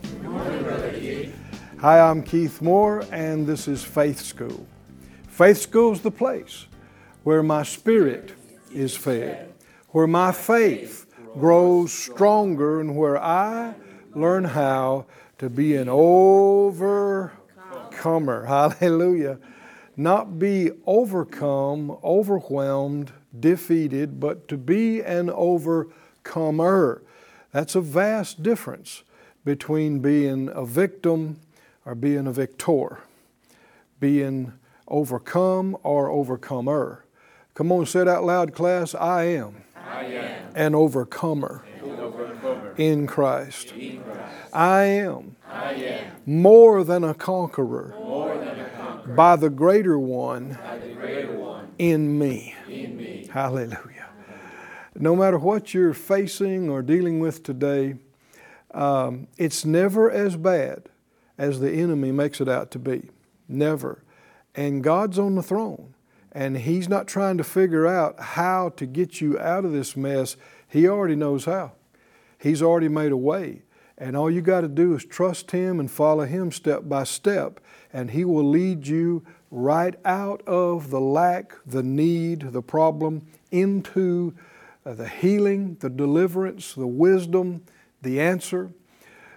Good morning, Brother Keith. Hi, I'm Keith Moore, and this is Faith School. Faith School's the place where my spirit is fed, where my faith grows stronger, and where I learn how to be an overcomer. Hallelujah. Not be overcome, overwhelmed, defeated, but to be an overcomer. That's a vast difference between being a victim or being a victor, being overcome or overcomer. Come on, say it out loud, class. I am an overcomer in Christ. I am more than a conqueror by the greater one in me. Hallelujah. No matter what you're facing or dealing with today, it's never as bad as the enemy makes it out to be. Never. And God's on the throne, and He's not trying to figure out how to get you out of this mess. He already knows how. He's already made a way. And all you got to do is trust Him and follow Him step by step, and He will lead you right out of the lack, the need, the problem, into the healing, the deliverance, the wisdom, the answer.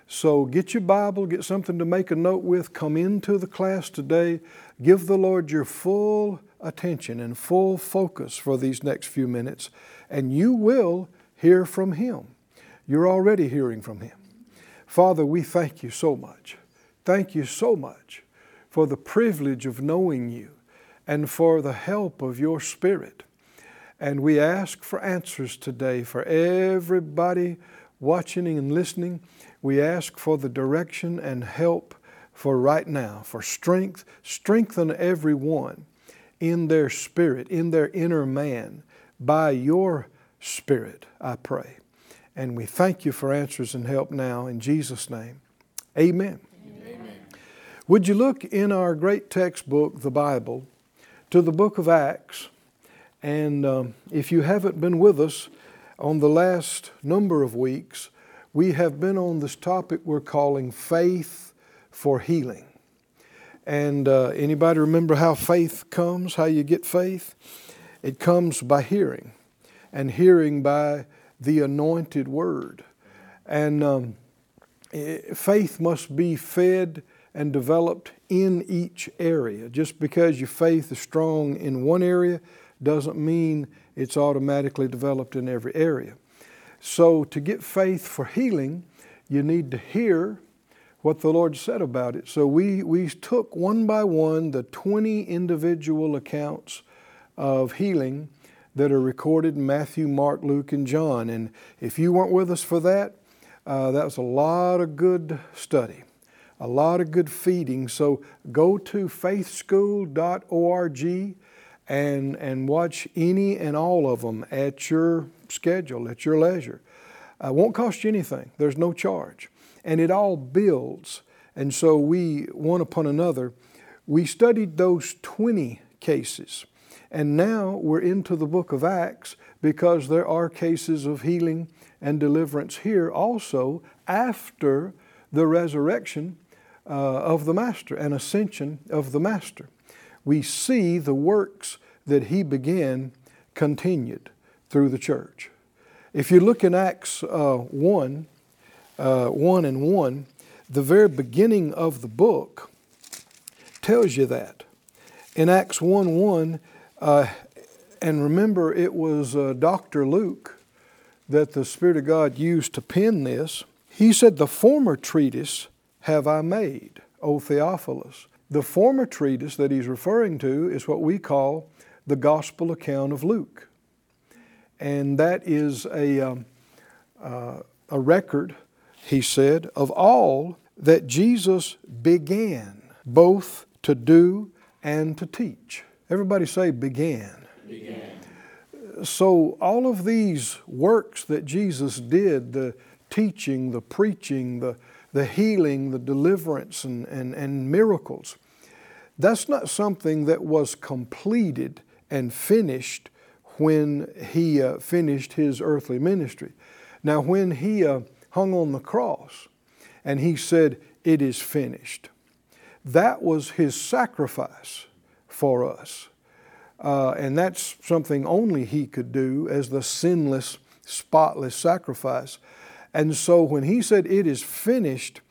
So get your Bible, get something to make a note with, come into the class today. Give the Lord your full attention and full focus for these next few minutes, and you will hear from Him. You're already hearing from Him. Father, we thank You so much. Thank You so much for the privilege of knowing You and for the help of Your Spirit. And we ask for answers today for everybody watching and listening. We ask for the direction and help for right now, for strength. Strengthen everyone in their spirit, in their inner man, by Your Spirit, I pray. And we thank You for answers and help now in Jesus' name. Amen. Amen. Would you look in our great textbook, the Bible, to the book of Acts? And if you haven't been with us on the last number of weeks, we have been on this topic we're calling faith for healing. And anybody remember how faith comes, how you get faith? It comes by hearing, and hearing by the anointed word. And faith must be fed and developed in each area. Just because your faith is strong in one area doesn't mean it's automatically developed in every area. So to get faith for healing, you need to hear what the Lord said about it. So we took one by one the 20 individual accounts of healing that are recorded in Matthew, Mark, Luke, and John. And if you weren't with us for that, that was a lot of good study, a lot of good feeding. So go to faithschool.org and watch any and all of them at your schedule, at your leisure. It won't cost you anything. There's no charge. And it all builds. And so we, one upon another, we studied those 20 cases. And now we're into the book of Acts, because there are cases of healing and deliverance here also after the resurrection of the Master and ascension of the Master. We see the works that He began continued through the church. If you look in Acts 1:1, the very beginning of the book tells you that. In Acts 1:1, and remember it was Dr. Luke that the Spirit of God used to pen this. He said, "The former treatise have I made, O Theophilus." The former treatise that he's referring to is what we call the Gospel account of Luke. And that is a record, he said, of all that Jesus began both to do and to teach. Everybody say, began. Began. So all of these works that Jesus did, the teaching, the preaching, the healing, the deliverance, and miracles, that's not something that was completed and finished when he finished his earthly ministry. Now, when he hung on the cross and he said, "It is finished," that was his sacrifice for us. And that's something only he could do as the sinless, spotless sacrifice. And so when he said, "It is finished,"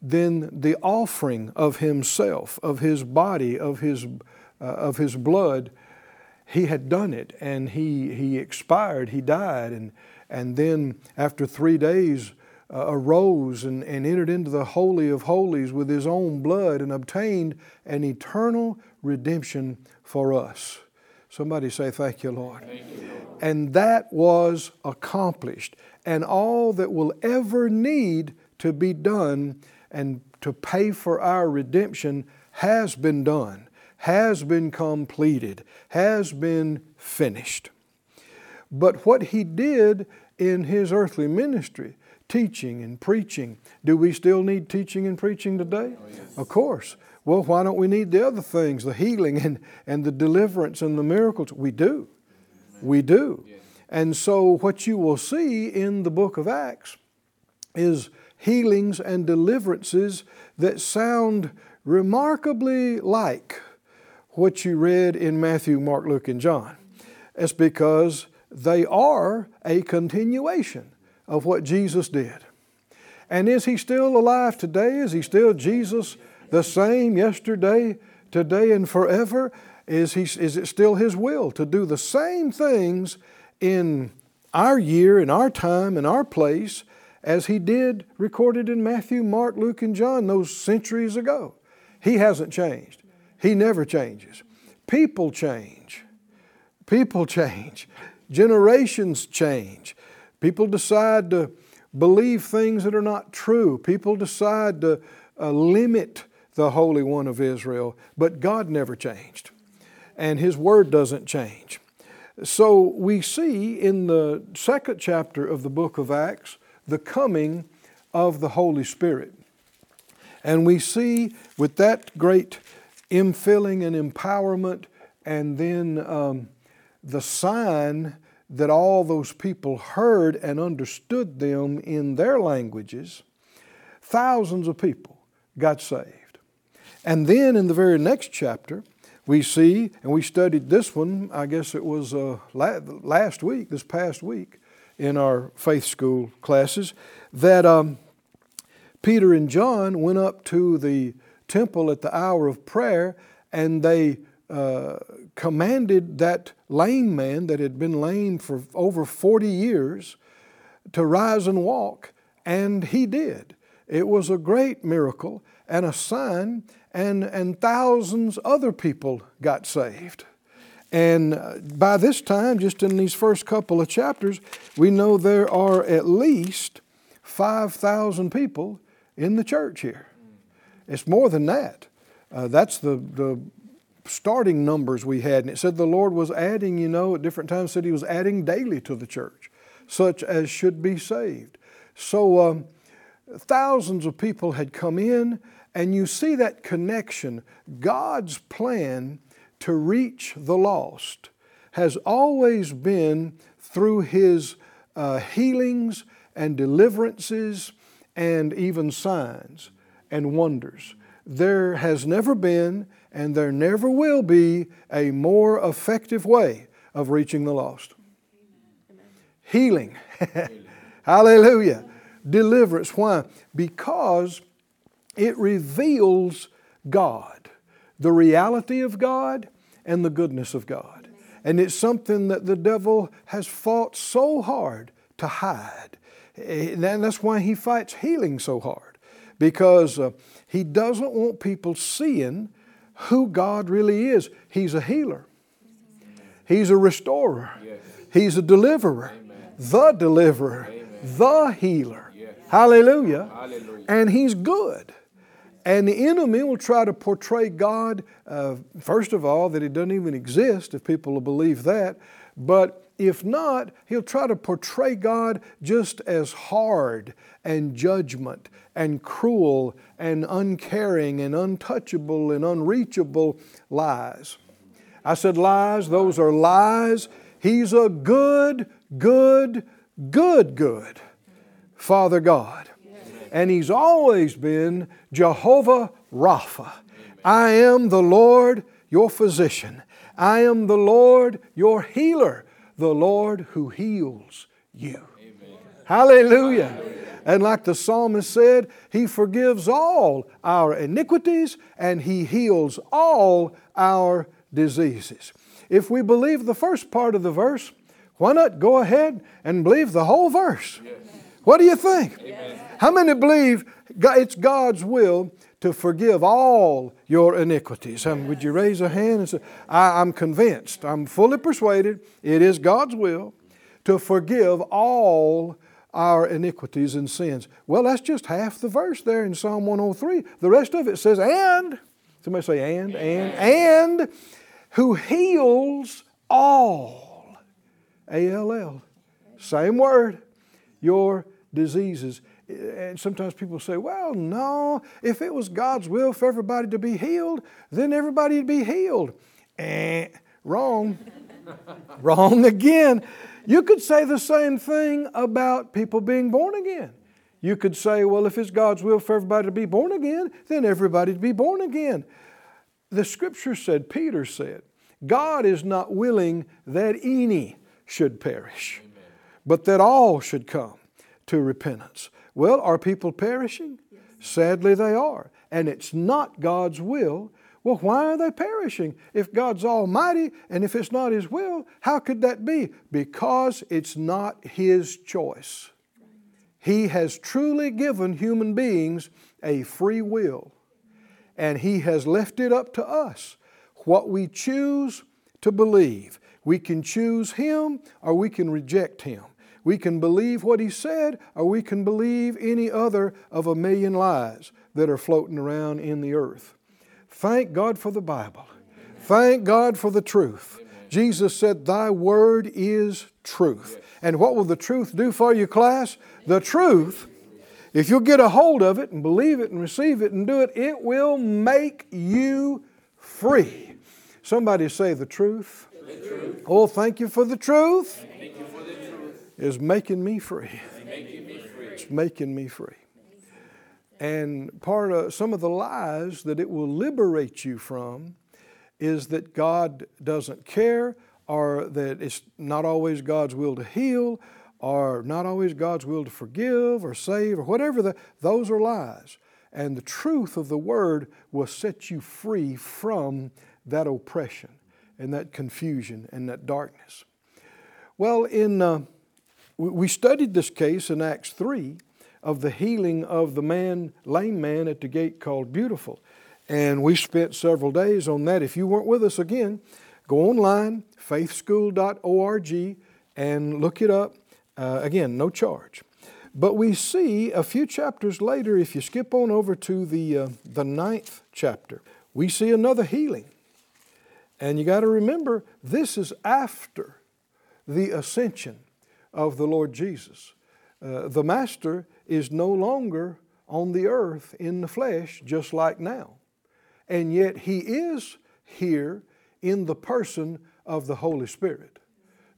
then the offering of himself, of his body, of his blood, he had done it, and he expired, he died, and then after 3 days arose and entered into the Holy of Holies with his own blood and obtained an eternal redemption for us. Somebody say, "Thank you, Lord." Thank you, Lord. And that was accomplished. And all that we'll ever need to be done and to pay for our redemption has been done, has been completed, has been finished. But what he did in his earthly ministry, teaching and preaching, do we still need teaching and preaching today? Oh, yes. Of course. Well, why don't we need the other things, the healing and the deliverance and the miracles? We do. Amen. We do. Yeah. And so what you will see in the book of Acts is healings and deliverances that sound remarkably like what you read in Matthew, Mark, Luke, and John. It's because they are a continuation of what Jesus did. And is He still alive today? Is He still Jesus, the same yesterday, today, and forever? Is it still His will to do the same things in our year, in our time, in our place, as He did recorded in Matthew, Mark, Luke, and John those centuries ago? He hasn't changed. He never changes. People change. People change. Generations change. People decide to believe things that are not true. People decide to limit the Holy One of Israel. But God never changed. And His Word doesn't change. So we see in the second chapter of the book of Acts the coming of the Holy Spirit. And we see with that great infilling and empowerment, and then the sign that all those people heard and understood them in their languages, thousands of people got saved. And then in the very next chapter, we see, and we studied this one, I guess it was this past week in our faith school classes, that Peter and John went up to the temple at the hour of prayer, and they commanded that lame man that had been lame for over 40 years to rise and walk, and he did. It was a great miracle and a sign, and thousands other people got saved. And by this time, just in these first couple of chapters, we know there are at least 5,000 people in the church here. It's more than that. That's the starting numbers we had. And it said the Lord was adding, you know, at different times, said He was adding daily to the church, such as should be saved. So thousands of people had come in, and you see that connection. God's plan to reach the lost has always been through His healings and deliverances and even signs and wonders. There has never been, and there never will be, a more effective way of reaching the lost. Amen. Healing. Hallelujah. Deliverance. Why? Because it reveals God, the reality of God and the goodness of God. And it's something that the devil has fought so hard to hide. And that's why he fights healing so hard, because he doesn't want people seeing who God really is. He's a healer. He's a restorer. He's a deliverer. The deliverer. The healer. Hallelujah. And He's good. And the enemy will try to portray God, first of all, that He doesn't even exist, if people will believe that. But if not, he'll try to portray God just as hard and judgment and cruel and uncaring and untouchable and unreachable. Lies. I said lies. Those are lies. He's a good Father God. And He's always been Jehovah Rapha. I am the Lord, your physician. I am the Lord, your healer. The Lord who heals you. Amen. Hallelujah. Hallelujah. And like the psalmist said, He forgives all our iniquities and He heals all our diseases. If we believe the first part of the verse, why not go ahead and believe the whole verse? Yes. What do you think? Amen. How many believe it's God's will to forgive all your iniquities? And would you raise a hand and say, I'm convinced, I'm fully persuaded it is God's will to forgive all our iniquities and sins. Well, that's just half the verse there in Psalm 103. The rest of it says, and, somebody say and, who heals all, A-L-L, same word, your diseases. And sometimes people say, well, no, if it was God's will for everybody to be healed, then everybody would be healed. Wrong. Wrong again. You could say the same thing about people being born again. You could say, well, if it's God's will for everybody to be born again, then everybody would be born again. The Scripture said, Peter said, God is not willing that any should perish, but that all should come to repentance. Well, are people perishing? Yes. Sadly, they are. And it's not God's will. Well, why are they perishing? If God's almighty and if it's not His will, how could that be? Because it's not His choice. He has truly given human beings a free will. And He has left it up to us what we choose to believe. We can choose Him or we can reject Him. We can believe what He said, or we can believe any other of a million lies that are floating around in the earth. Thank God for the Bible. Amen. Thank God for the truth. Amen. Jesus said, Thy word is truth. Yes. And what will the truth do for you, class? The truth, if you'll get a hold of it and believe it and receive it and do it, it will make you free. Somebody say the truth. The truth. Oh, thank you for the truth. Thank you for the truth. Is making me free. It's making me free. And part of some of the lies that it will liberate you from is that God doesn't care, or that it's not always God's will to heal, or not always God's will to forgive or save or whatever. Those are lies. And the truth of the Word will set you free from that oppression and that confusion and that darkness. Well, we studied this case in Acts 3 of the healing of the lame man at the gate called Beautiful. And we spent several days on that. If you weren't with us again, go online, faithschool.org, and look it up. Again, no charge. But we see a few chapters later, if you skip on over to the 9th chapter, we see another healing. And you got to remember, this is after the ascension of the Lord Jesus. The Master is no longer on the earth in the flesh just like now. And yet He is here in the person of the Holy Spirit.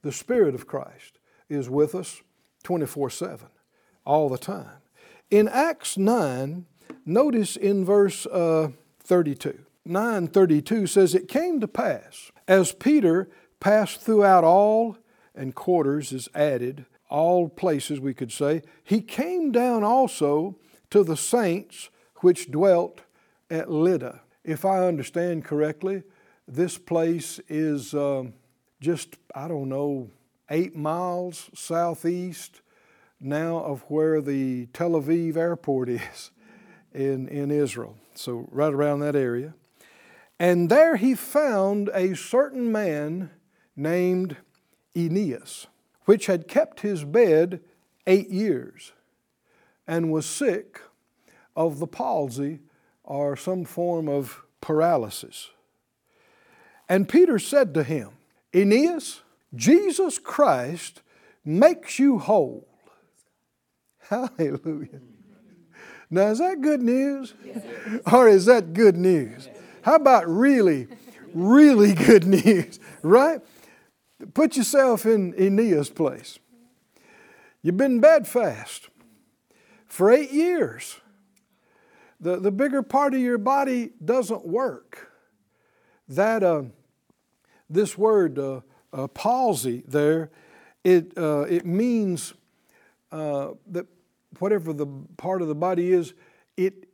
The Spirit of Christ is with us 24/7, all the time. In Acts 9, notice in verse 32. 9:32 says, It came to pass, as Peter passed throughout all and quarters is added, all places we could say, he came down also to the saints which dwelt at Lydda. If I understand correctly, this place is just, 8 miles southeast now of where the Tel Aviv airport is in Israel. So right around that area. And there he found a certain man named Aeneas, which had kept his bed 8 years and was sick of the palsy or some form of paralysis. And Peter said to him, Aeneas, Jesus Christ makes you whole. Hallelujah. Now, is that good news? Yes. Or is that good news? How about really, really good news, right? Put yourself in Aeneas' place. You've been bedfast for 8 years. The bigger part of your body doesn't work. This word palsy there, it means that whatever the part of the body is, it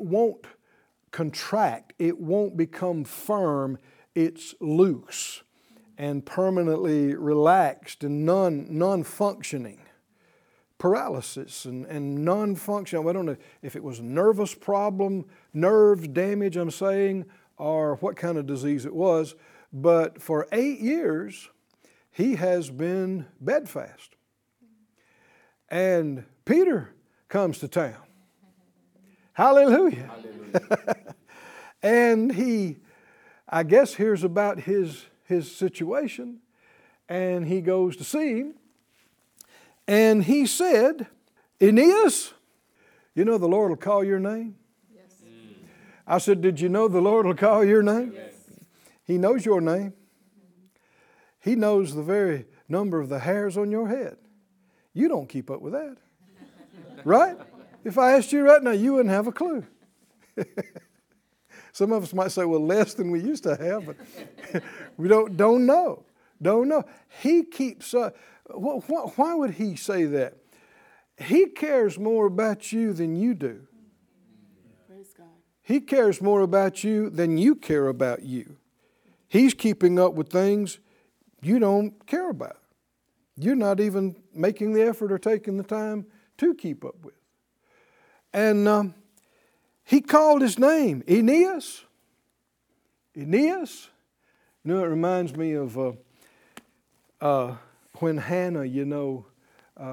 won't contract. It won't become firm. It's loose and permanently relaxed and non-functioning. Paralysis and non-functioning. I don't know if it was a nervous problem, nerve damage, I'm saying, or what kind of disease it was. But for 8 years, he has been bedfast. And Peter comes to town. Hallelujah. Hallelujah. And he, I guess, hears about his situation, and he goes to see him. And he said, Aeneas, you know the Lord will call your name? Yes. Mm. I said, did you know the Lord will call your name? Yes. He knows your name. He knows the very number of the hairs on your head. You don't keep up with that. Right? If I asked you right now, you wouldn't have a clue. Some of us might say, well, less than we used to have, but we don't know. Don't know. He keeps up. Why would he say that? He cares more about you than you do. Praise God. He cares more about you than you care about you. He's keeping up with things you don't care about. You're not even making the effort or taking the time to keep up with. And he called his name, Aeneas. Aeneas. You know, it reminds me of when Hannah,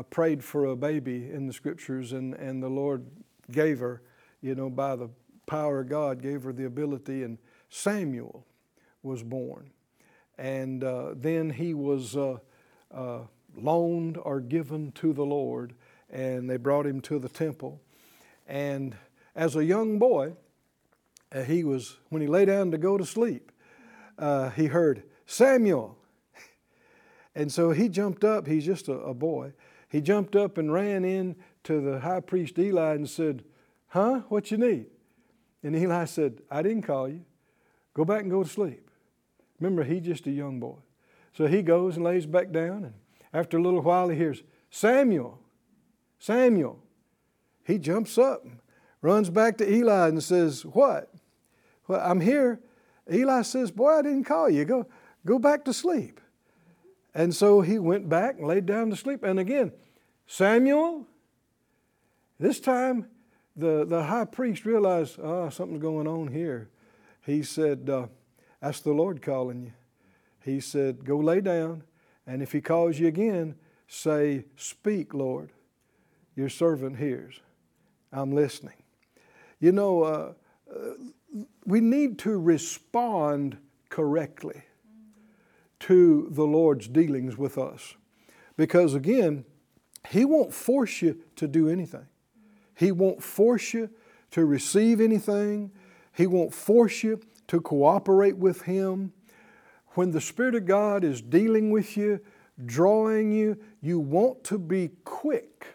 prayed for a baby in the Scriptures, and the Lord gave her, by the power of God, gave her the ability, and Samuel was born. And then he was loaned or given to the Lord, and they brought him to the temple. And as a young boy, when he lay down to go to sleep, he heard, Samuel. And so he jumped up. He's just a boy. He jumped up and ran in to the high priest Eli and said, huh, what you need? And Eli said, I didn't call you. Go back and go to sleep. Remember, he's just a young boy. So he goes and lays back down, and after a little while he hears, Samuel, Samuel. He jumps up and runs back to Eli and says, what? Well, I'm here. Eli says, boy, I didn't call you. Go back to sleep. And so he went back and laid down to sleep. And again, Samuel, this time the high priest realized, something's going on here. He said, that's the Lord calling you. He said, go lay down, and if he calls you again, say, speak, Lord, your servant hears. I'm listening. We need to respond correctly to the Lord's dealings with us. Because again, He won't force you to do anything. He won't force you to receive anything. He won't force you to cooperate with Him. When the Spirit of God is dealing with you, drawing you, you want to be quick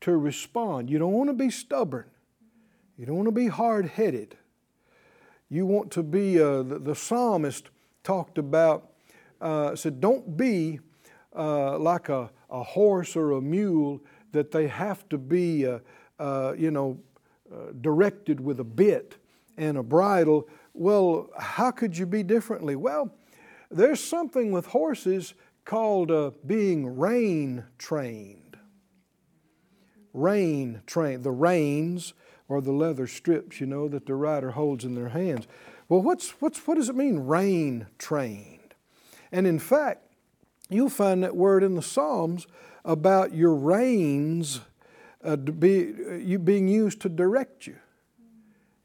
to respond. You don't want to be stubborn. You don't want to be hard-headed. You want to be, the psalmist talked about, said, don't be like a horse or a mule that they have to be, directed with a bit and a bridle. Well, how could you be differently? Well, there's something with horses called being rein trained. Rein trained, the reins or the leather strips, that the rider holds in their hands. Well, what does it mean, rein trained? And in fact, you'll find that word in the Psalms about your reins being used to direct you.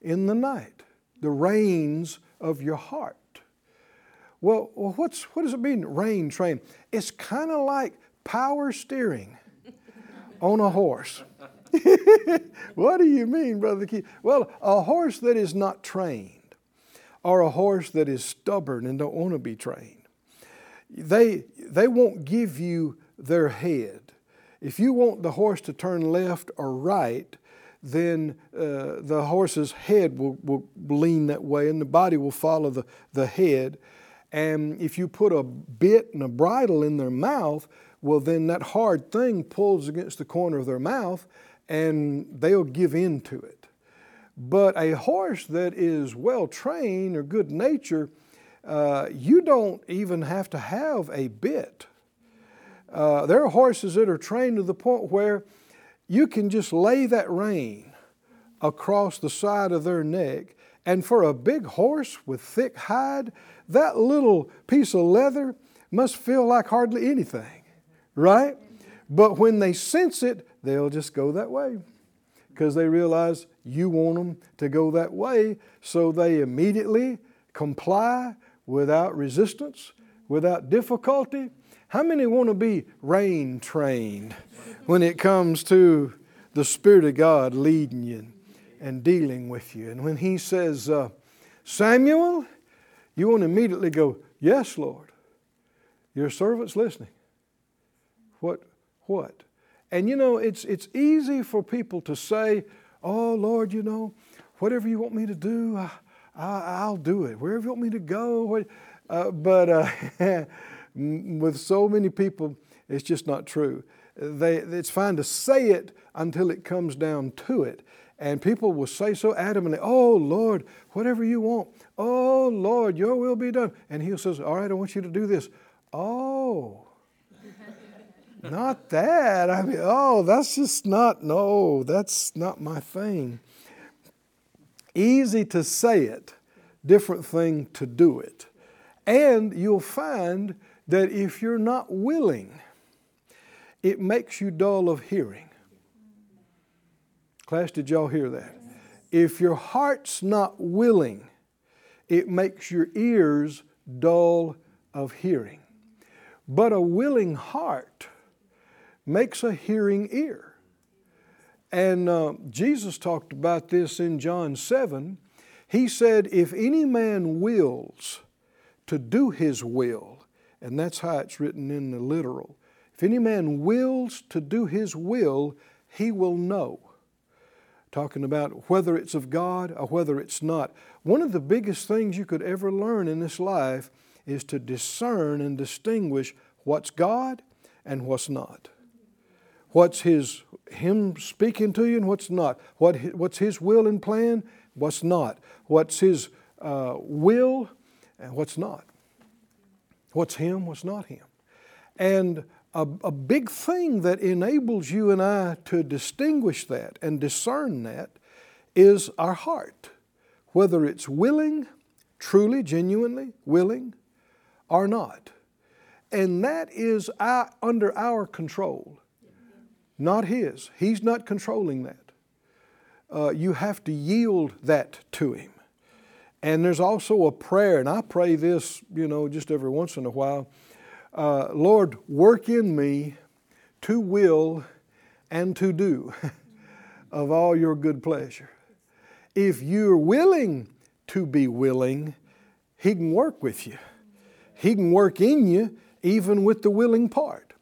in the night, the reins of your heart. Well, what does it mean, rein train? It's kind of like power steering on a horse. What do you mean, Brother Keith? Well, a horse that is not trained, or a horse that is stubborn and don't want to be trained, they won't give you their head. If you want the horse to turn left or right, then the horse's head will lean that way, and the body will follow the head. And if you put a bit and a bridle in their mouth, well, then that hard thing pulls against the corner of their mouth, and they'll give in to it. But a horse that is well-trained or good nature, you don't even have to have a bit. There are horses that are trained to the point where you can just lay that rein across the side of their neck. And for a big horse with thick hide, that little piece of leather must feel like hardly anything, right? But when they sense it, they'll just go that way because they realize you want them to go that way. So they immediately comply without resistance, without difficulty. How many want to be rein trained when it comes to the Spirit of God leading you and dealing with you? And when He says, Samuel, you want to immediately go, yes, Lord, your servant's listening. What? And you know, it's easy for people to say, oh, Lord, you know, whatever you want me to do, I'll do it. Wherever you want me to go. With so many people, it's just not true. It's fine to say it until it comes down to it. And people will say so adamantly, oh, Lord, whatever you want. Oh, Lord, your will be done. And He says, all right, I want you to do this. Oh, not that. I mean, oh, that's not my thing. Easy to say it, different thing to do it. And you'll find that if you're not willing, it makes you dull of hearing. Class, did y'all hear that? Yes. If your heart's not willing, it makes your ears dull of hearing. But a willing heart makes a hearing ear. And Jesus talked about this in John 7. He said, if any man wills to do his will, and that's how it's written in the literal. If any man wills to do his will, he will know. Talking about whether it's of God or whether it's not. One of the biggest things you could ever learn in this life is to discern and distinguish what's God and what's not. What's Him speaking to you and what's not. What's His will and plan, what's not. What's His will and what's not. What's Him, what's not Him. And a big thing that enables you and I to distinguish that and discern that is our heart. Whether it's willing, truly, genuinely willing, or not. And that is under our control, not His. He's not controlling that. You have to yield that to Him. And there's also a prayer, and I pray this, you know, just every once in a while. Lord, work in me to will and to do of all your good pleasure. If you're willing to be willing, He can work with you. He can work in you even with the willing part.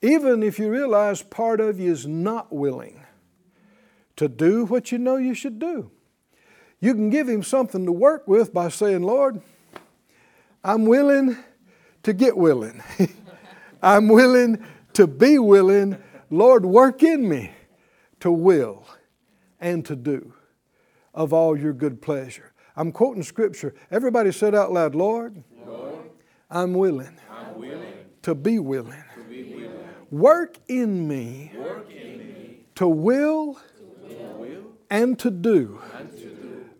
Even if you realize part of you is not willing to do what you know you should do. You can give Him something to work with by saying, Lord, I'm willing to get willing. I'm willing to be willing. Lord, work in me to will and to do of all your good pleasure. I'm quoting Scripture. Everybody said out loud, Lord, I'm willing to be willing. Work in me to will and to do.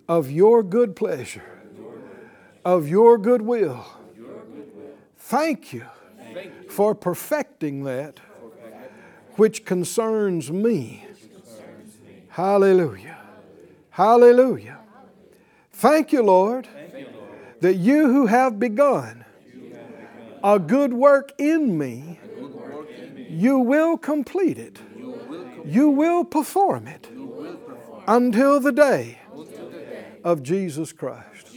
Of your good pleasure, of your good will. Thank you for perfecting that which concerns me. Hallelujah. Hallelujah. Thank you, Lord, that you who have begun a good work in me, you will complete it. You will perform it until the day of Jesus Christ.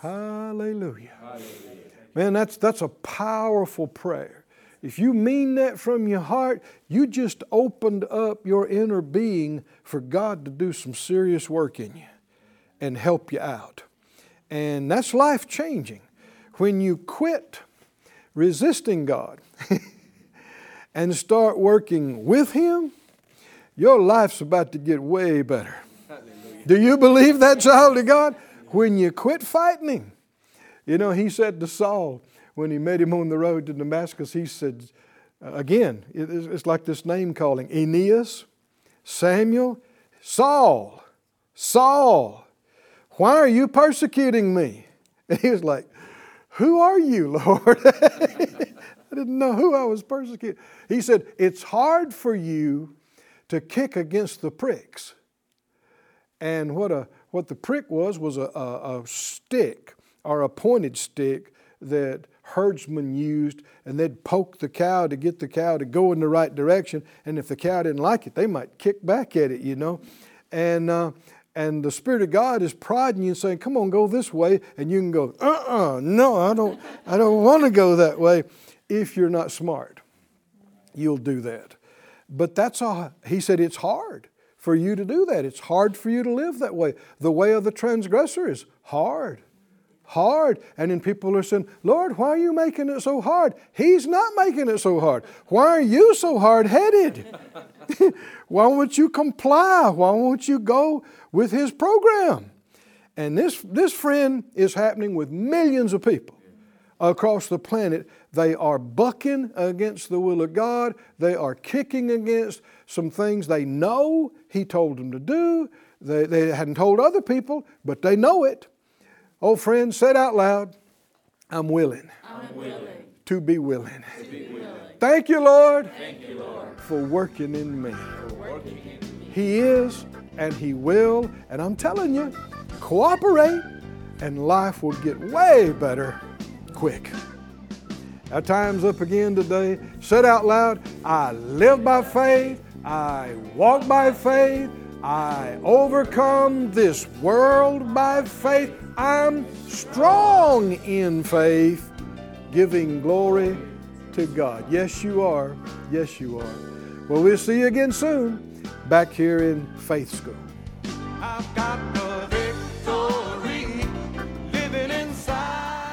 Hallelujah. Man, that's a powerful prayer. If you mean that from your heart, you just opened up your inner being for God to do some serious work in you and help you out. And that's life-changing. When you quit resisting God and start working with Him, your life's about to get way better. Hallelujah. Do you believe that, child of God? When you quit fighting Him. You know, He said to Saul, when He met him on the road to Damascus, He said, again, it's like this name calling, Aeneas, Samuel, Saul, Saul, why are you persecuting me? And he was like, who are you, Lord? I didn't know who I was persecuting. He said, it's hard for you to kick against the pricks. And what the prick was a stick or a pointed stick that herdsmen used, and they'd poke the cow to get the cow to go in the right direction. And if the cow didn't like it, they might kick back at it, you know. And the Spirit of God is prodding you and saying, come on, go this way. And you can go, no, I don't want to go that way. If you're not smart, you'll do that. But that's all. He said, it's hard for you to do that. It's hard for you to live that way. The way of the transgressor is hard. Hard. And then people are saying, Lord, why are you making it so hard? He's not making it so hard. Why are you so hard-headed? Why won't you comply? Why won't you go with His program? And this friend is happening with millions of people across the planet. They are bucking against the will of God. They are kicking against some things they know He told them to do. They hadn't told other people, but they know it. Oh, friend, say it out loud, I'm willing. To be willing. Thank you, Lord, for working in me. He is and He will, and I'm telling you, cooperate and life will get way better quick. Our time's up again today. Say it out loud, I live by faith, I walk by faith, I overcome this world by faith. I'm strong in faith, giving glory to God. Yes, you are. Yes, you are. Well, we'll see you again soon back here in Faith School. I've got the victory living inside.